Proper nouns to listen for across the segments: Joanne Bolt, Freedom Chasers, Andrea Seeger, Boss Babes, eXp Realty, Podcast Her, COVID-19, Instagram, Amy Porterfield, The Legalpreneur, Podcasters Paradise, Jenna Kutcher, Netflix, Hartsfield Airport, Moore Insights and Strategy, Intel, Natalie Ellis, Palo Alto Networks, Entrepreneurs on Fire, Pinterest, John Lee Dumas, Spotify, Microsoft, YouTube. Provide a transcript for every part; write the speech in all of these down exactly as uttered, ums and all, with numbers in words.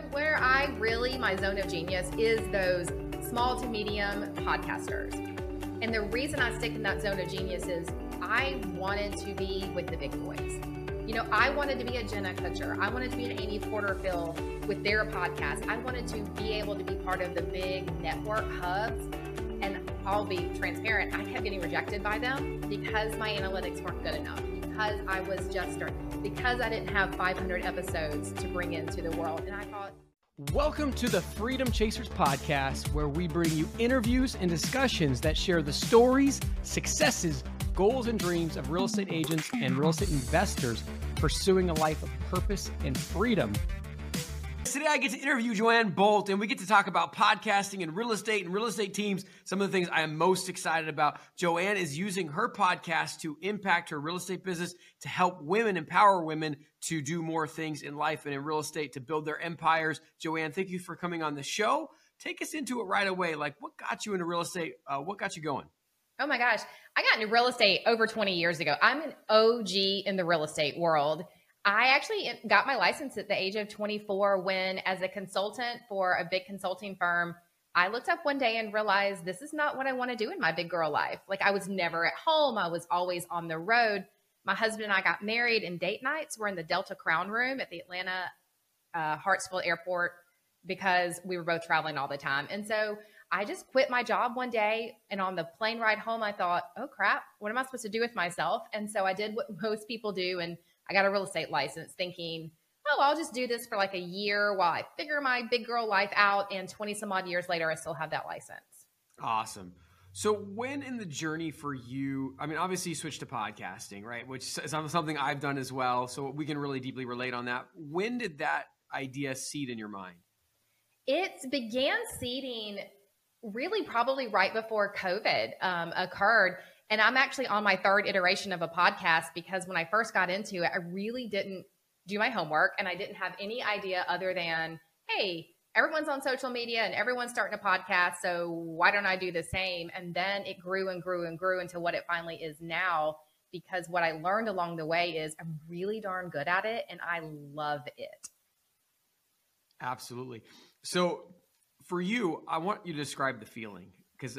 know, where I really, my zone of genius is those small to medium podcasters. And the reason I stick in that zone of genius is I wanted to be with the big boys. You know, I wanted to be a Jenna Kutcher. I wanted to be an Amy Porterfield with their podcast. I wanted to be able to be part of the big network hubs. And I'll be transparent, I kept getting rejected by them because my analytics weren't good enough, because I was juster, because I didn't have five hundred episodes to bring into the world. And I thought, welcome to the Freedom Chasers podcast, where we bring you interviews and discussions that share the stories, successes, goals and dreams of real estate agents and real estate investors pursuing a life of purpose and freedom. Today I get to interview Joanne Bolt, and we get to talk about podcasting and real estate and real estate teams, some of the things I am most excited about. Joanne is using her podcast to impact her real estate business, to help women, empower women to do more things in life and in real estate, to build their empires. Joanne, thank you for coming on the show. Take us into it right away. Like, what got you into real estate? Uh, what got you going? Oh my gosh. I got into real estate over twenty years ago. I'm an O G in the real estate world. I actually got my license at the age of twenty-four when, as a consultant for a big consulting firm, I looked up one day and realized this is not what I want to do in my big girl life. Like, I was never at home. I was always on the road. My husband and I got married, and date nights were in the Delta Crown Room at the Atlanta uh, Hartsfield Airport because we were both traveling all the time. And so I just quit my job one day, and on the plane ride home, I thought, oh crap, what am I supposed to do with myself? And so I did what most people do, and I got a real estate license thinking, oh, I'll just do this for like a year while I figure my big girl life out, and twenty some odd years later, I still have that license. Awesome. So when in the journey for you, I mean, obviously you switched to podcasting, right? Which is something I've done as well, so we can really deeply relate on that. When did that idea seed in your mind? It began seeding really probably right before COVID um, occurred. And I'm actually on my third iteration of a podcast because when I first got into it, I really didn't do my homework, and I didn't have any idea other than, hey, everyone's on social media and everyone's starting a podcast, so why don't I do the same? And then it grew and grew and grew into what it finally is now, because what I learned along the way is I'm really darn good at it and I love it. Absolutely. So for you, I want you to describe the feeling, because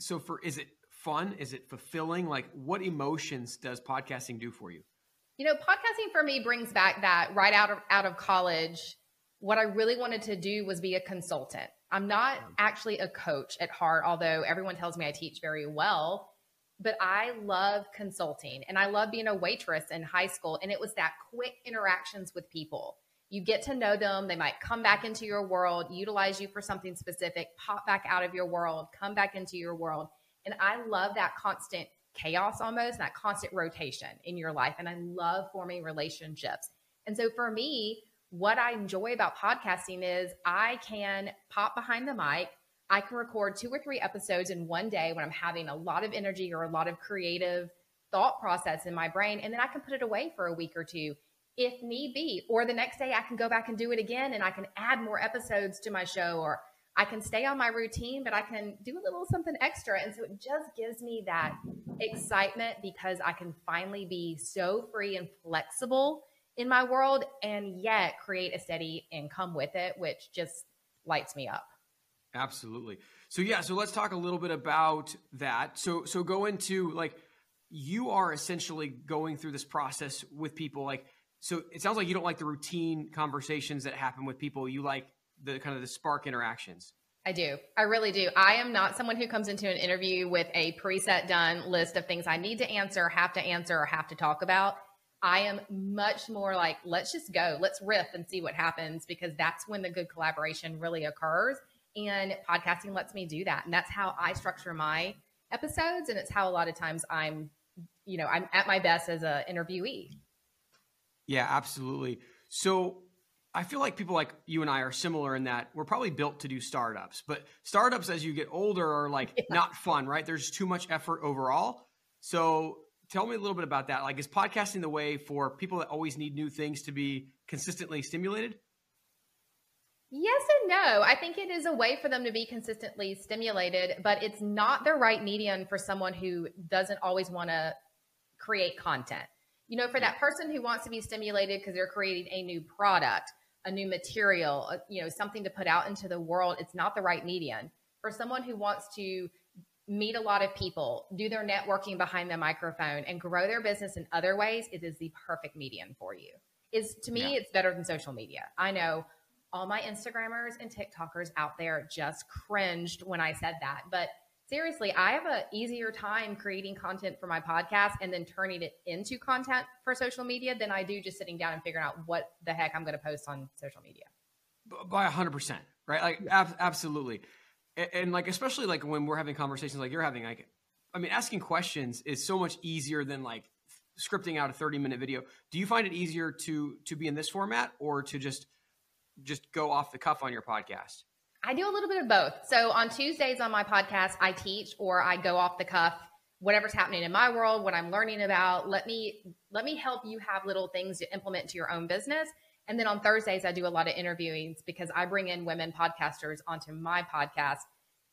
so for, is it fun? Is it fulfilling? Like, what emotions does podcasting do for you? You know, podcasting for me brings back that right out of, out of college, what I really wanted to do was be a consultant. I'm not actually a coach at heart, although everyone tells me I teach very well, but I love consulting, and I love being a waitress in high school. And it was that quick interactions with people. You get to know them. They might come back into your world, utilize you for something specific, pop back out of your world, come back into your world. And I love that constant chaos almost, that constant rotation in your life. And I love forming relationships. And so for me, what I enjoy about podcasting is I can pop behind the mic. I can record two or three episodes in one day when I'm having a lot of energy or a lot of creative thought process in my brain. And then I can put it away for a week or two, if need be, or the next day I can go back and do it again, and I can add more episodes to my show, or I can stay on my routine, but I can do a little something extra. And so it just gives me that excitement because I can finally be so free and flexible in my world and yet create a steady income with it, which just lights me up. Absolutely. So yeah, so let's talk a little bit about that. So, so go into like, you are essentially going through this process with people like, so it sounds like you don't like the routine conversations that happen with people. You like the kind of the spark interactions. I do. I really do. I am not someone who comes into an interview with a preset done list of things I need to answer, have to answer, or have to talk about. I am much more like, let's just go, let's riff and see what happens, because that's when the good collaboration really occurs. And podcasting lets me do that. And that's how I structure my episodes. And it's how a lot of times I'm, you know, I'm at my best as an interviewee. Yeah, absolutely. So I feel like people like you and I are similar in that we're probably built to do startups, but startups as you get older are like yeah. not fun, right? There's too much effort overall. So tell me a little bit about that. Like, is podcasting the way for people that always need new things to be consistently stimulated? Yes and no. I think it is a way for them to be consistently stimulated, but it's not the right medium for someone who doesn't always want to create content. You know, for that person who wants to be stimulated because they're creating a new product, a new material, a, you know, something to put out into the world, it's not the right medium. For someone who wants to meet a lot of people, do their networking behind the microphone and grow their business in other ways, it is the perfect medium for you. Is to me, yeah. It's better than social media. I know all my Instagrammers and TikTokers out there just cringed when I said that, but seriously, I have an easier time creating content for my podcast and then turning it into content for social media than I do just sitting down and figuring out what the heck I'm going to post on social media. By a hundred percent, right? Like yeah. ab- absolutely. And, and like, especially like when we're having conversations like you're having, like, I mean, asking questions is so much easier than like scripting out a thirty minute video. Do you find it easier to, to be in this format or to just, just go off the cuff on your podcast? I do a little bit of both. So on Tuesdays on my podcast, I teach or I go off the cuff, whatever's happening in my world, what I'm learning about. Let me, let me help you have little things to implement to your own business. And then on Thursdays, I do a lot of interviewings because I bring in women podcasters onto my podcast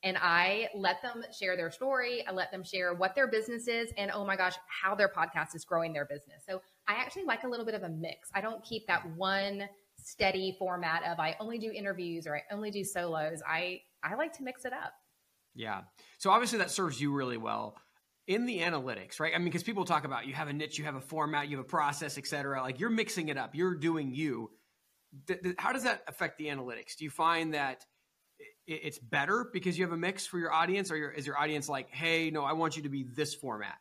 and I let them share their story. I let them share what their business is and, oh my gosh, how their podcast is growing their business. So I actually like a little bit of a mix. I don't keep that one steady format of I only do interviews or I only do solos. I, I like to mix it up. Yeah. So obviously that serves you really well in the analytics, right? I mean, because people talk about you have a niche, you have a format, you have a process, et cetera. Like you're mixing it up. You're doing you. Th- th- how does that affect the analytics? Do you find that it- it's better because you have a mix for your audience or your, is your audience like, hey, no, I want you to be this format?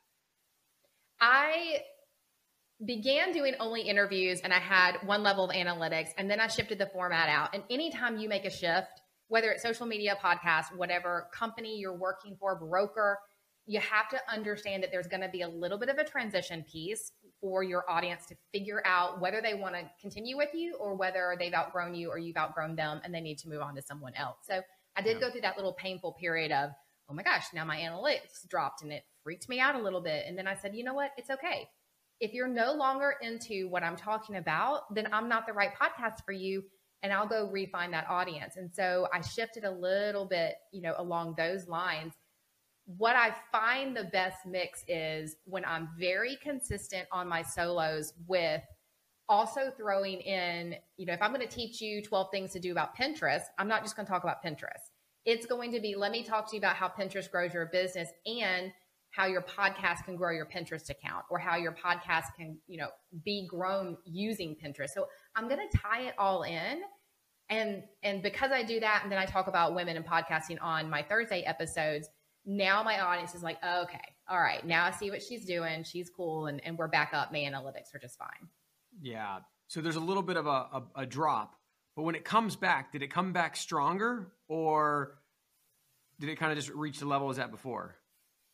I began doing only interviews and I had one level of analytics and then I shifted the format out. And anytime you make a shift, whether it's social media, podcast, whatever company you're working for, broker, you have to understand that there's going to be a little bit of a transition piece for your audience to figure out whether they want to continue with you or whether they've outgrown you or you've outgrown them and they need to move on to someone else. So I did yeah. go through that little painful period of, oh my gosh, now my analytics dropped and it freaked me out a little bit. And then I said, you know what? It's okay. If you're no longer into what I'm talking about, then I'm not the right podcast for you. And I'll go refine that audience. And so I shifted a little bit, you know, along those lines. What I find the best mix is when I'm very consistent on my solos with also throwing in, you know, if I'm going to teach you twelve things to do about Pinterest, I'm not just going to talk about Pinterest. It's going to be, let me talk to you about how Pinterest grows your business and how your podcast can grow your Pinterest account or how your podcast can, you know, be grown using Pinterest. So I'm going to tie it all in. And, and because I do that, and then I talk about women and podcasting on my Thursday episodes, now my audience is like, oh, okay, all right, now I see what she's doing. She's cool. And, and we're back up. My analytics are just fine. Yeah. So there's a little bit of a, a, a drop, but when it comes back, did it come back stronger or did it kind of just reach the level as that before?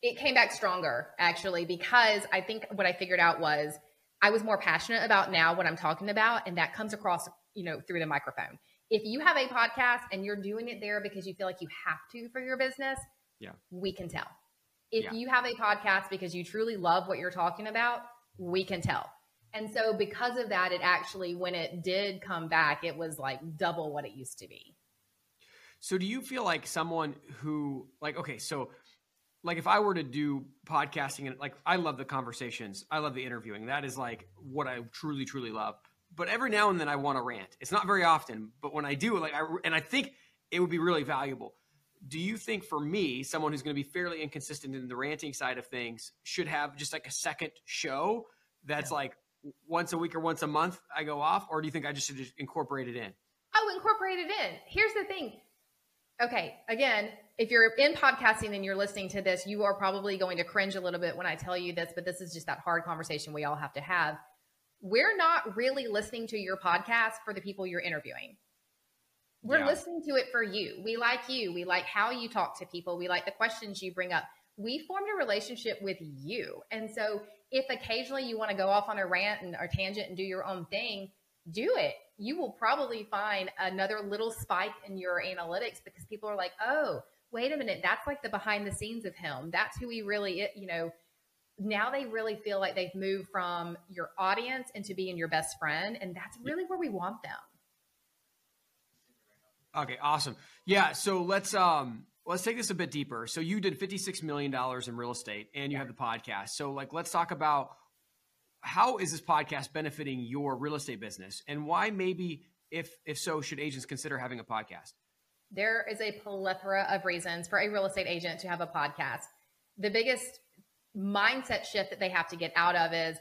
It came back stronger, actually, because I think what I figured out was I was more passionate about now what I'm talking about, and that comes across, you know, through the microphone. If you have a podcast and you're doing it there because you feel like you have to for your business, yeah, we can tell. If yeah. you have a podcast because you truly love what you're talking about, we can tell. And so because of that, it actually, when it did come back, it was like double what it used to be. So do you feel like someone who like, okay, so like if I were to do podcasting and like, I love the conversations. I love the interviewing. That is like what I truly, truly love. But every now and then I want to rant. It's not very often, but when I do, like, I, and I think it would be really valuable. Do you think for me, someone who's going to be fairly inconsistent in the ranting side of things should have just like a second show that's yeah. like once a week or once a month I go off? Or do you think I just should just incorporate it in? Oh, incorporate it in. Here's the thing. Okay. Again, if you're in podcasting and you're listening to this, you are probably going to cringe a little bit when I tell you this, but this is just that hard conversation we all have to have. We're not really listening to your podcast for the people you're interviewing. We're yeah. listening to it for you. We like you. We like how you talk to people. We like the questions you bring up. We formed a relationship with you. And so if occasionally you want to go off on a rant and or tangent and do your own thing, do it. You will probably find another little spike in your analytics because people are like, oh, wait a minute. That's like the behind the scenes of him. That's who he really is. You know, now they really feel like they've moved from your audience into being your best friend. And that's really where we want them. Okay. Awesome. Yeah. So let's, um, let's take this a bit deeper. So you did fifty-six million dollars in real estate and you yeah. have the podcast. So like, let's talk about how is this podcast benefiting your real estate business and why maybe if if so, should agents consider having a podcast? There is a plethora of reasons for a real estate agent to have a podcast. The biggest mindset shift that they have to get out of is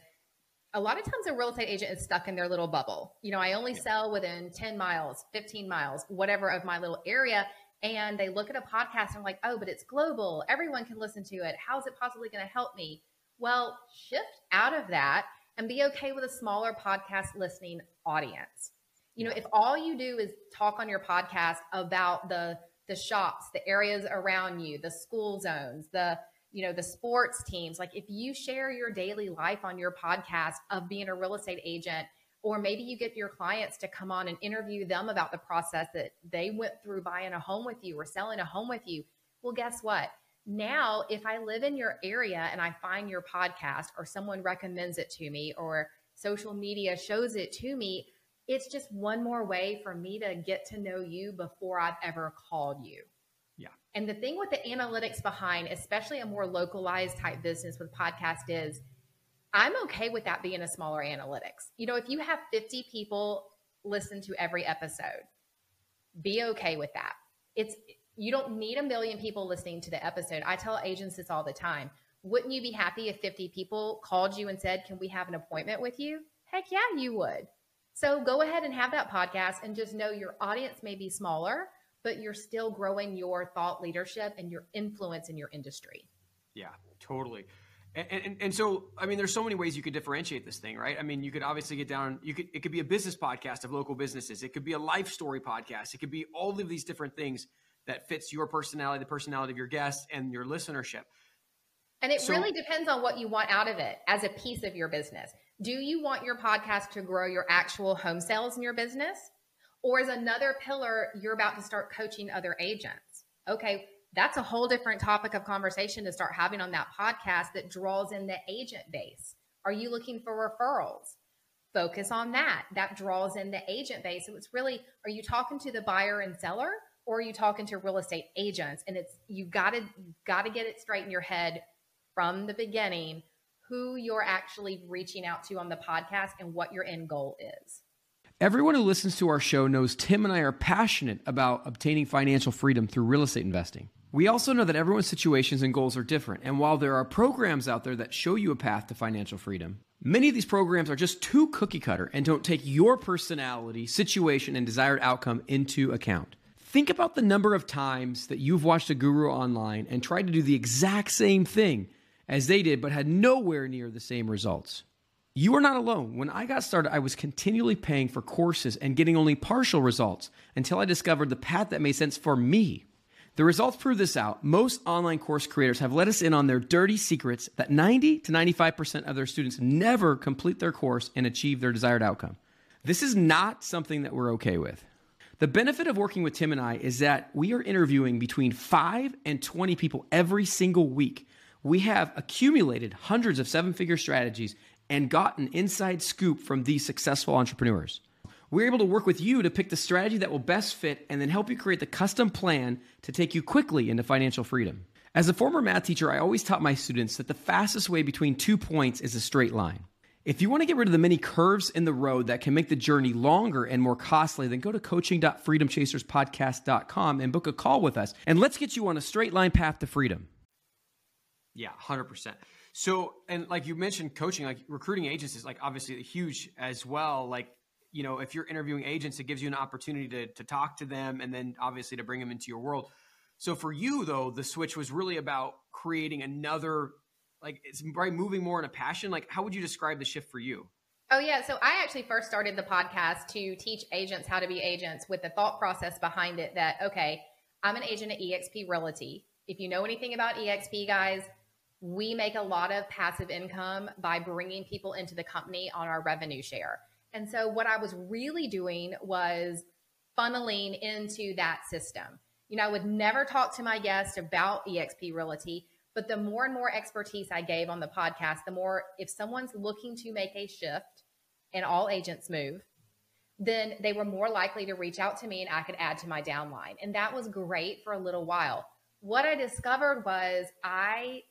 a lot of times a real estate agent is stuck in their little bubble. You know, I only yeah. sell within ten miles, fifteen miles, whatever of my little area. And they look at a podcast and they're like, oh, but it's global. Everyone can listen to it. How is it possibly going to help me? Well, shift out of that and be okay with a smaller podcast listening audience. You know, if all you do is talk on your podcast about the the shops, the areas around you, the school zones, the, you know, the sports teams, like if you share your daily life on your podcast of being a real estate agent, or maybe you get your clients to come on and interview them about the process that they went through buying a home with you or selling a home with you. Well, guess what? Now, if I live in your area and I find your podcast or someone recommends it to me or social media shows it to me, it's just one more way for me to get to know you before I've ever called you. Yeah. And the thing with the analytics behind, especially a more localized type business with podcast, is I'm okay with that being a smaller analytics. You know, if you have fifty people listen to every episode, be okay with that. It's, you don't need a million people listening to the episode. I tell agents this all the time. Wouldn't you be happy if fifty people called you and said, can we have an appointment with you? Heck yeah, you would. So go ahead and have that podcast and just know your audience may be smaller, but you're still growing your thought leadership and your influence in your industry. Yeah, totally. And, and, and so, I mean, there's so many ways you could differentiate this thing, right? I mean, you could obviously get down, you could, it could be a business podcast of local businesses. It could be a life story podcast. It could be all of these different things that fits your personality, the personality of your guests and your listenership. And it so, really depends on what you want out of it as a piece of your business. Do you want your podcast to grow your actual home sales in your business? Or is another pillar you're about to start coaching other agents? Okay, that's a whole different topic of conversation to start having on that podcast that draws in the agent base. Are you looking for referrals? Focus on that. That draws in the agent base. So it's really, are you talking to the buyer and seller, or are you talking to real estate agents? And it's, you gotta, you gotta get it straight in your head from the beginning who you're actually reaching out to on the podcast and what your end goal is. Everyone who listens to our show knows Tim and I are passionate about obtaining financial freedom through real estate investing. We also know that everyone's situations and goals are different. And while there are programs out there that show you a path to financial freedom, many of these programs are just too cookie cutter and don't take your personality, situation, and desired outcome into account. Think about the number of times that you've watched a guru online and tried to do the exact same thing as they did, but had nowhere near the same results. You are not alone. When I got started, I was continually paying for courses and getting only partial results until I discovered the path that made sense for me. The results prove this out. Most online course creators have let us in on their dirty secrets that ninety to ninety-five percent of their students never complete their course and achieve their desired outcome. This is not something that we're okay with. The benefit of working with Tim and I is that we are interviewing between five and twenty people every single week. We have accumulated hundreds of seven-figure strategies and gotten inside scoop from these successful entrepreneurs. We're able to work with you to pick the strategy that will best fit and then help you create the custom plan to take you quickly into financial freedom. As a former math teacher, I always taught my students that the fastest way between two points is a straight line. If you want to get rid of the many curves in the road that can make the journey longer and more costly, then go to coaching dot freedom chasers podcast dot com and book a call with us, and let's get you on a straight line path to freedom. Yeah, one hundred percent. So, and like you mentioned, coaching, like recruiting agents is like obviously huge as well. Like, you know, if you're interviewing agents, it gives you an opportunity to to talk to them and then obviously to bring them into your world. So for you though, the switch was really about creating another, like it's probably moving more in a passion. Like how would you describe the shift for you? Oh yeah. So I actually first started the podcast to teach agents how to be agents with the thought process behind it that, okay, I'm an agent at eXp Realty. If you know anything about eXp guys, we make a lot of passive income by bringing people into the company on our revenue share. And so what I was really doing was funneling into that system. You know, I would never talk to my guests about eXp Realty, but the more and more expertise I gave on the podcast, the more, if someone's looking to make a shift, and all agents move, then they were more likely to reach out to me and I could add to my downline. And that was great for a little while. What I discovered was I...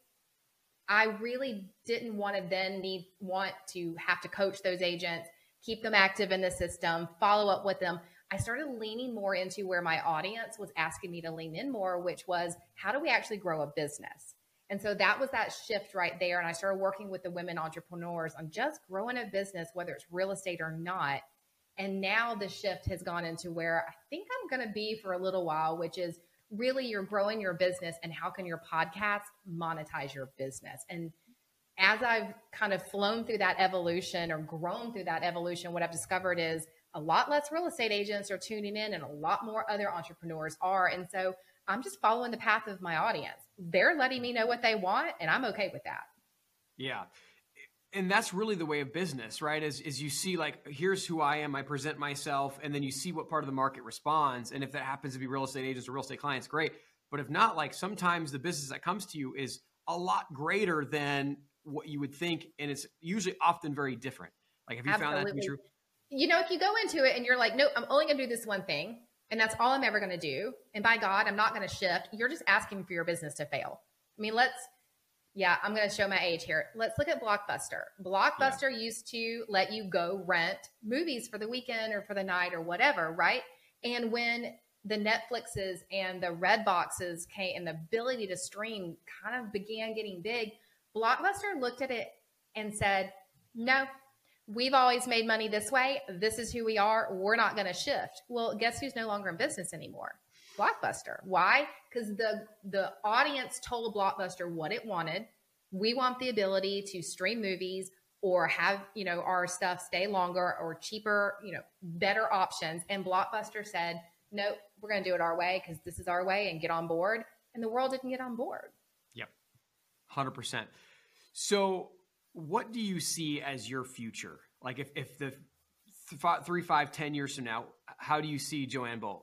I really didn't want to then need want to have to coach those agents, keep them active in the system, follow up with them. I started leaning more into where my audience was asking me to lean in more, which was, how do we actually grow a business? And so that was that shift right there. And I started working with the women entrepreneurs on just growing a business, whether it's real estate or not. And now the shift has gone into where I think I'm going to be for a little while, which is really you're growing your business and how can your podcast monetize your business? And as I've kind of flown through that evolution or grown through that evolution, what I've discovered is a lot less real estate agents are tuning in and a lot more other entrepreneurs are. And so I'm just following the path of my audience. They're letting me know what they want and I'm okay with that. Yeah. And that's really the way of business, right? Is, is you see like, here's who I am, I present myself, and then you see what part of the market responds. And if that happens to be real estate agents or real estate clients, great. But if not, like sometimes the business that comes to you is a lot greater than what you would think. And it's usually often very different. Like, have you Absolutely. Found that to be true? You know, if you go into it and you're like, no, I'm only going to do this one thing, and that's all I'm ever going to do, and by God, I'm not going to shift, you're just asking for your business to fail. I mean, let's, yeah, I'm going to show my age here. Let's look at Blockbuster. Blockbuster yeah. used to let you go rent movies for the weekend or for the night or whatever, right? And when the Netflixes and the Redboxes came and the ability to stream kind of began getting big, Blockbuster looked at it and said, no, we've always made money this way. This is who we are. We're not going to shift. Well, guess who's no longer in business anymore? Blockbuster. Why? Because the, the audience told Blockbuster what it wanted. We want the ability to stream movies or have, you know, our stuff stay longer or cheaper, you know, better options. And Blockbuster said, nope, we're going to do it our way because this is our way, and get on board. And the world didn't get on board. Yep. one hundred percent. So what do you see as your future? Like if, if the th three, five, ten years from now, how do you see Joanne Bolt?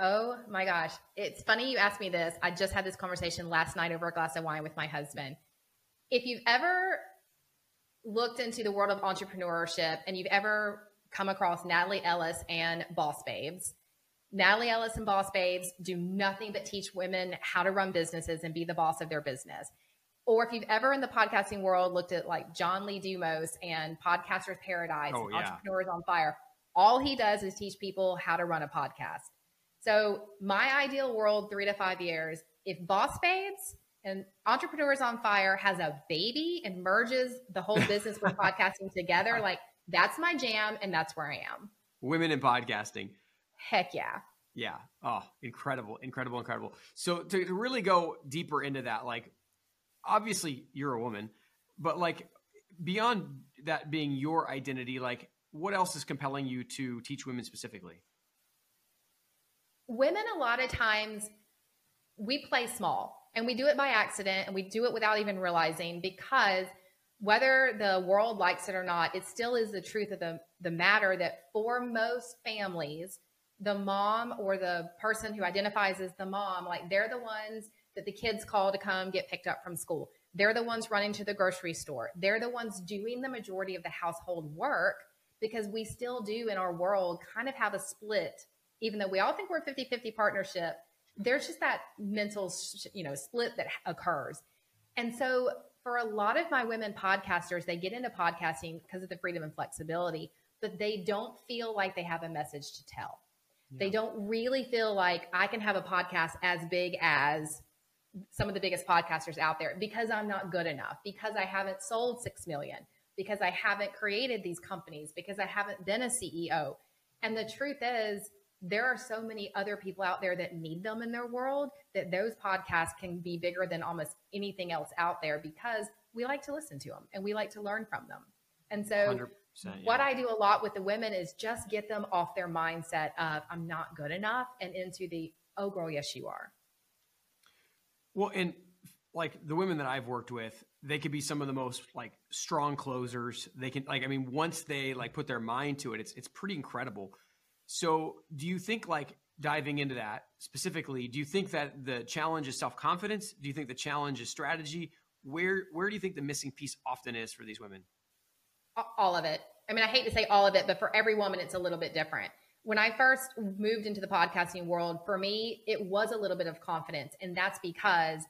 Oh my gosh. It's funny you asked me this. I just had this conversation last night over a glass of wine with my husband. If you've ever looked into the world of entrepreneurship and you've ever come across Natalie Ellis and Boss Babes, Natalie Ellis and Boss Babes do nothing but teach women how to run businesses and be the boss of their business. Or if you've ever in the podcasting world looked at like John Lee Dumas and Podcasters Paradise, oh, yeah. Entrepreneurs on Fire, all he does is teach people how to run a podcast. So my ideal world, three to five years, if Boss Babes and Entrepreneurs on Fire has a baby and merges the whole business with podcasting together, like that's my jam and that's where I am. Women in podcasting. Heck yeah. Yeah. Oh, incredible, incredible, incredible. So to, to really go deeper into that, like, obviously you're a woman, but like beyond that being your identity, like what else is compelling you to teach women specifically? Women, a lot of times we play small and we do it by accident and we do it without even realizing, because whether the world likes it or not, it still is the truth of the, the matter that for most families, the mom or the person who identifies as the mom, like they're the ones that the kids call to come get picked up from school. They're the ones running to the grocery store. They're the ones doing the majority of the household work, because we still do in our world kind of have a split, even though we all think we're a fifty fifty partnership. There's just that mental, you know, split that occurs. And so for a lot of my women podcasters, they get into podcasting because of the freedom and flexibility, but they don't feel like they have a message to tell. Yeah. They don't really feel like I can have a podcast as big as some of the biggest podcasters out there, because I'm not good enough, because I haven't sold six million, because I haven't created these companies, because I haven't been a C E O. And the truth is there are so many other people out there that need them in their world that those podcasts can be bigger than almost anything else out there, because we like to listen to them and we like to learn from them. And so yeah. what I do a lot with the women is just get them off their mindset of I'm not good enough and into the, oh girl, yes, you are. Well, and like the women that I've worked with, they could be some of the most like strong closers. They can like, I mean, once they like put their mind to it, it's, it's pretty incredible. So do you think like diving into that specifically, do you think that the challenge is self-confidence? Do you think the challenge is strategy? Where, where do you think the missing piece often is for these women? All of it. I mean, I hate to say all of it, but for every woman, it's a little bit different. When I first moved into the podcasting world, for me, it was a little bit of confidence. And that's because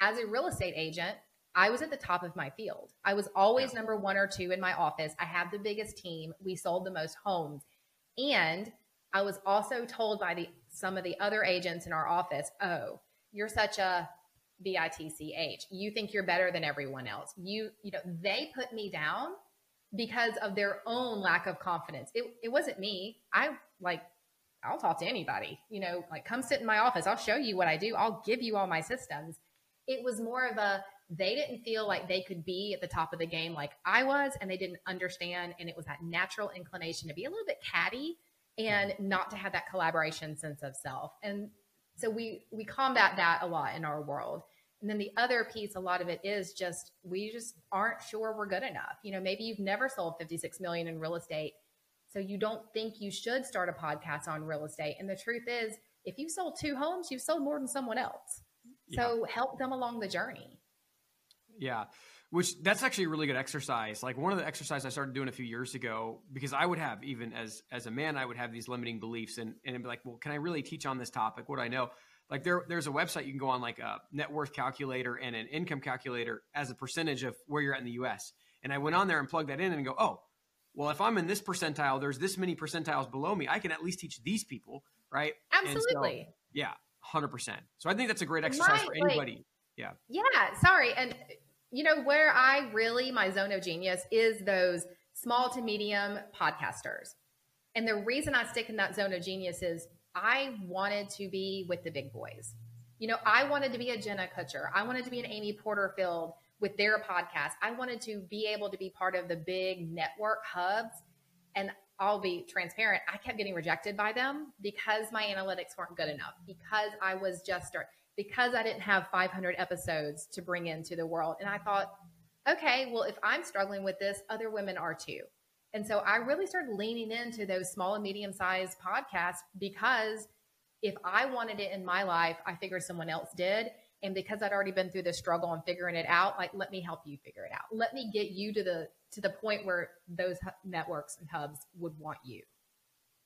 as a real estate agent, I was at the top of my field. I was always number one or two in my office. I had the biggest team. We sold the most homes. And I was also told by the some of the other agents in our office, oh, you're such a B I T C H. You think you're better than everyone else. You, you know, they put me down because of their own lack of confidence. It, it wasn't me. I like, I'll talk to anybody, you know, like come sit in my office. I'll show you what I do. I'll give you all my systems. It was more of a, they didn't feel like they could be at the top of the game like I was, and they didn't understand. And it was that natural inclination to be a little bit catty and not to have that collaboration sense of self. And so we, we combat that a lot in our world. And then the other piece, a lot of it is just, we just aren't sure we're good enough. You know, maybe you've never sold fifty-six million dollars in real estate, so you don't think you should start a podcast on real estate. And the truth is, if you sold two homes, you've sold more than someone else. Yeah. So help them along the journey. Yeah. Which that's actually a really good exercise. Like one of the exercises I started doing a few years ago, because I would have, even as, as a man, I would have these limiting beliefs and, and it'd be like, well, can I really teach on this topic? What do I know? Like there, there's a website you can go on, like a net worth calculator and an income calculator as a percentage of where you're at in the U S. And I went on there and plugged that in and go, oh, well, if I'm in this percentile, there's this many percentiles below me, I can at least teach these people. Right. Absolutely. So, yeah. one hundred percent. So I think that's a great exercise right, for anybody. Like, yeah. Yeah. Sorry. And you know, where I really, my zone of genius is those small to medium podcasters. And the reason I stick in that zone of genius is I wanted to be with the big boys. You know, I wanted to be a Jenna Kutcher. I wanted to be an Amy Porterfield with their podcast. I wanted to be able to be part of the big network hubs. And I'll be transparent, I kept getting rejected by them because my analytics weren't good enough, because I was just starting. Because I didn't have five hundred episodes to bring into the world. And I thought, okay, well, if I'm struggling with this, other women are too. And so I really started leaning into those small and medium-sized podcasts because if I wanted it in my life, I figured someone else did. And because I'd already been through the struggle and figuring it out, like, let me help you figure it out. Let me get you to the to the point where those networks and hubs would want you.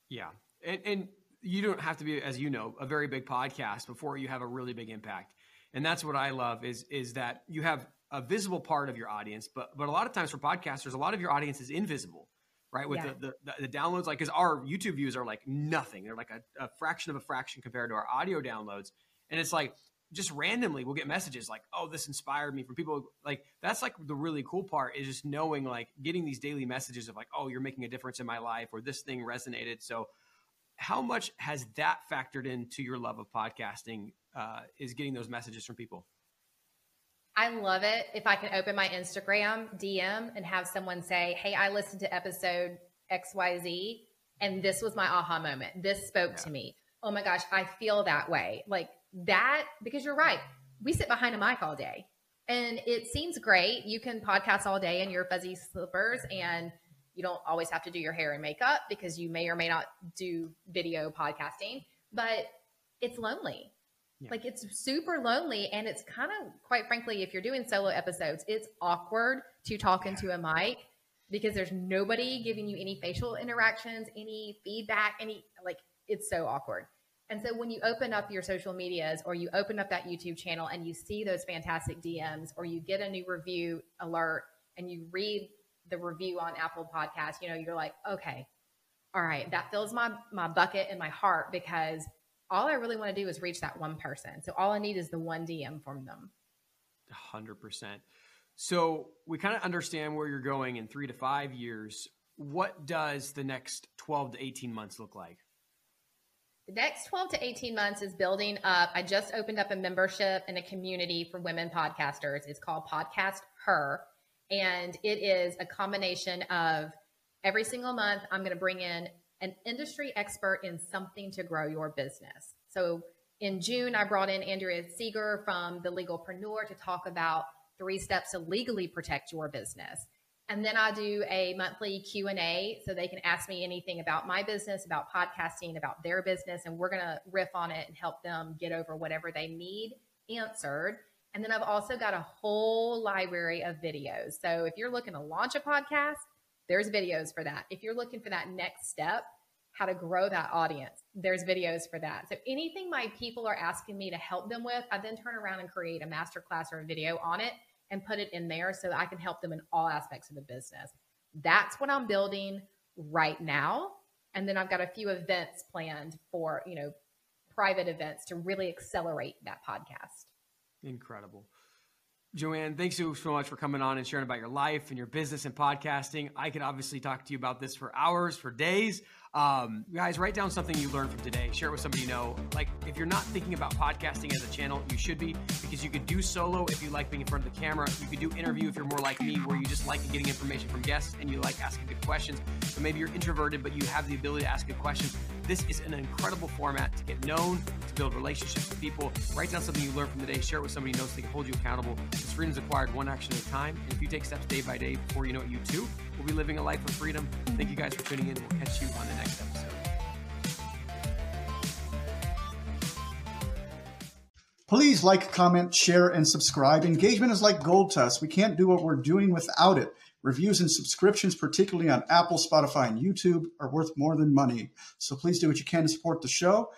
Yeah. And, and you don't have to be, as you know, a very big podcast before you have a really big impact. And that's what I love is, is that you have a visible part of your audience, but, but a lot of times for podcasters, a lot of your audience is invisible, right? With yeah. the, the, the downloads, like, cause our YouTube views are like nothing. They're like a, a fraction of a fraction compared to our audio downloads. And it's like, just randomly we'll get messages like, oh, this inspired me from people. Like, that's like the really cool part is just knowing, like, getting these daily messages of like, oh, you're making a difference in my life, or this thing resonated. So how much has that factored into your love of podcasting, uh, is getting those messages from people? I love it. If I can open my Instagram D M and have someone say, hey, I listened to episode X Y Z and this was my aha moment. This spoke yeah. to me. Oh my gosh, I feel that way. Like that, because you're right. We sit behind a mic all day and it seems great. You can podcast all day in your fuzzy slippers and you don't always have to do your hair and makeup because you may or may not do video podcasting, but it's lonely. Yeah. Like it's super lonely. And it's kind of, quite frankly, if you're doing solo episodes, it's awkward to talk into a mic because there's nobody giving you any facial interactions, any feedback, any, like, it's so awkward. And so when you open up your social medias or you open up that YouTube channel and you see those fantastic D Ms or you get a new review alert and you read the review on Apple Podcasts, you know, you're like, okay, all right, that fills my, my bucket and my heart because all I really want to do is reach that one person. So all I need is the one D M from them. one hundred percent. So we kind of understand where you're going in three to five years. What does the next twelve to eighteen months look like? The next twelve to eighteen months is building up. I just opened up a membership and a community for women podcasters. It's called Podcast Her. And it is a combination of every single month, I'm going to bring in an industry expert in something to grow your business. So in June, I brought in Andrea Seeger from The Legalpreneur to talk about three steps to legally protect your business. And then I do a monthly Q and A so they can ask me anything about my business, about podcasting, about their business. And we're going to riff on it and help them get over whatever they need answered. And then I've also got a whole library of videos. So if you're looking to launch a podcast, there's videos for that. If you're looking for that next step, how to grow that audience, there's videos for that. So anything my people are asking me to help them with, I then turn around and create a masterclass or a video on it and put it in there so that I can help them in all aspects of the business. That's what I'm building right now. And then I've got a few events planned for, you know, private events to really accelerate that podcast. Incredible. Joanne, thanks so, so much for coming on and sharing about your life and your business and podcasting. I could obviously talk to you about this for hours, for days. Um, guys, write down something you learned from today. Share it with somebody you know. Like, if you're not thinking about podcasting as a channel, you should be, because you could do solo if you like being in front of the camera. You could do interview if you're more like me, where you just like getting information from guests and you like asking good questions. So maybe you're introverted, but you have the ability to ask good questions. This is an incredible format to get known, to build relationships with people. Write down something you learned from today. Share it with somebody you know so they can hold you accountable. This freedom's acquired one action at a time. And if you take steps day by day, before you know it, you too will be living a life of freedom. Thank you guys for tuning in. We'll catch you on the next episode. Please like, comment, share, and subscribe. Engagement is like gold to us. We can't do what we're doing without it. Reviews and subscriptions, particularly on Apple, Spotify, and YouTube, are worth more than money. So please do what you can to support the show.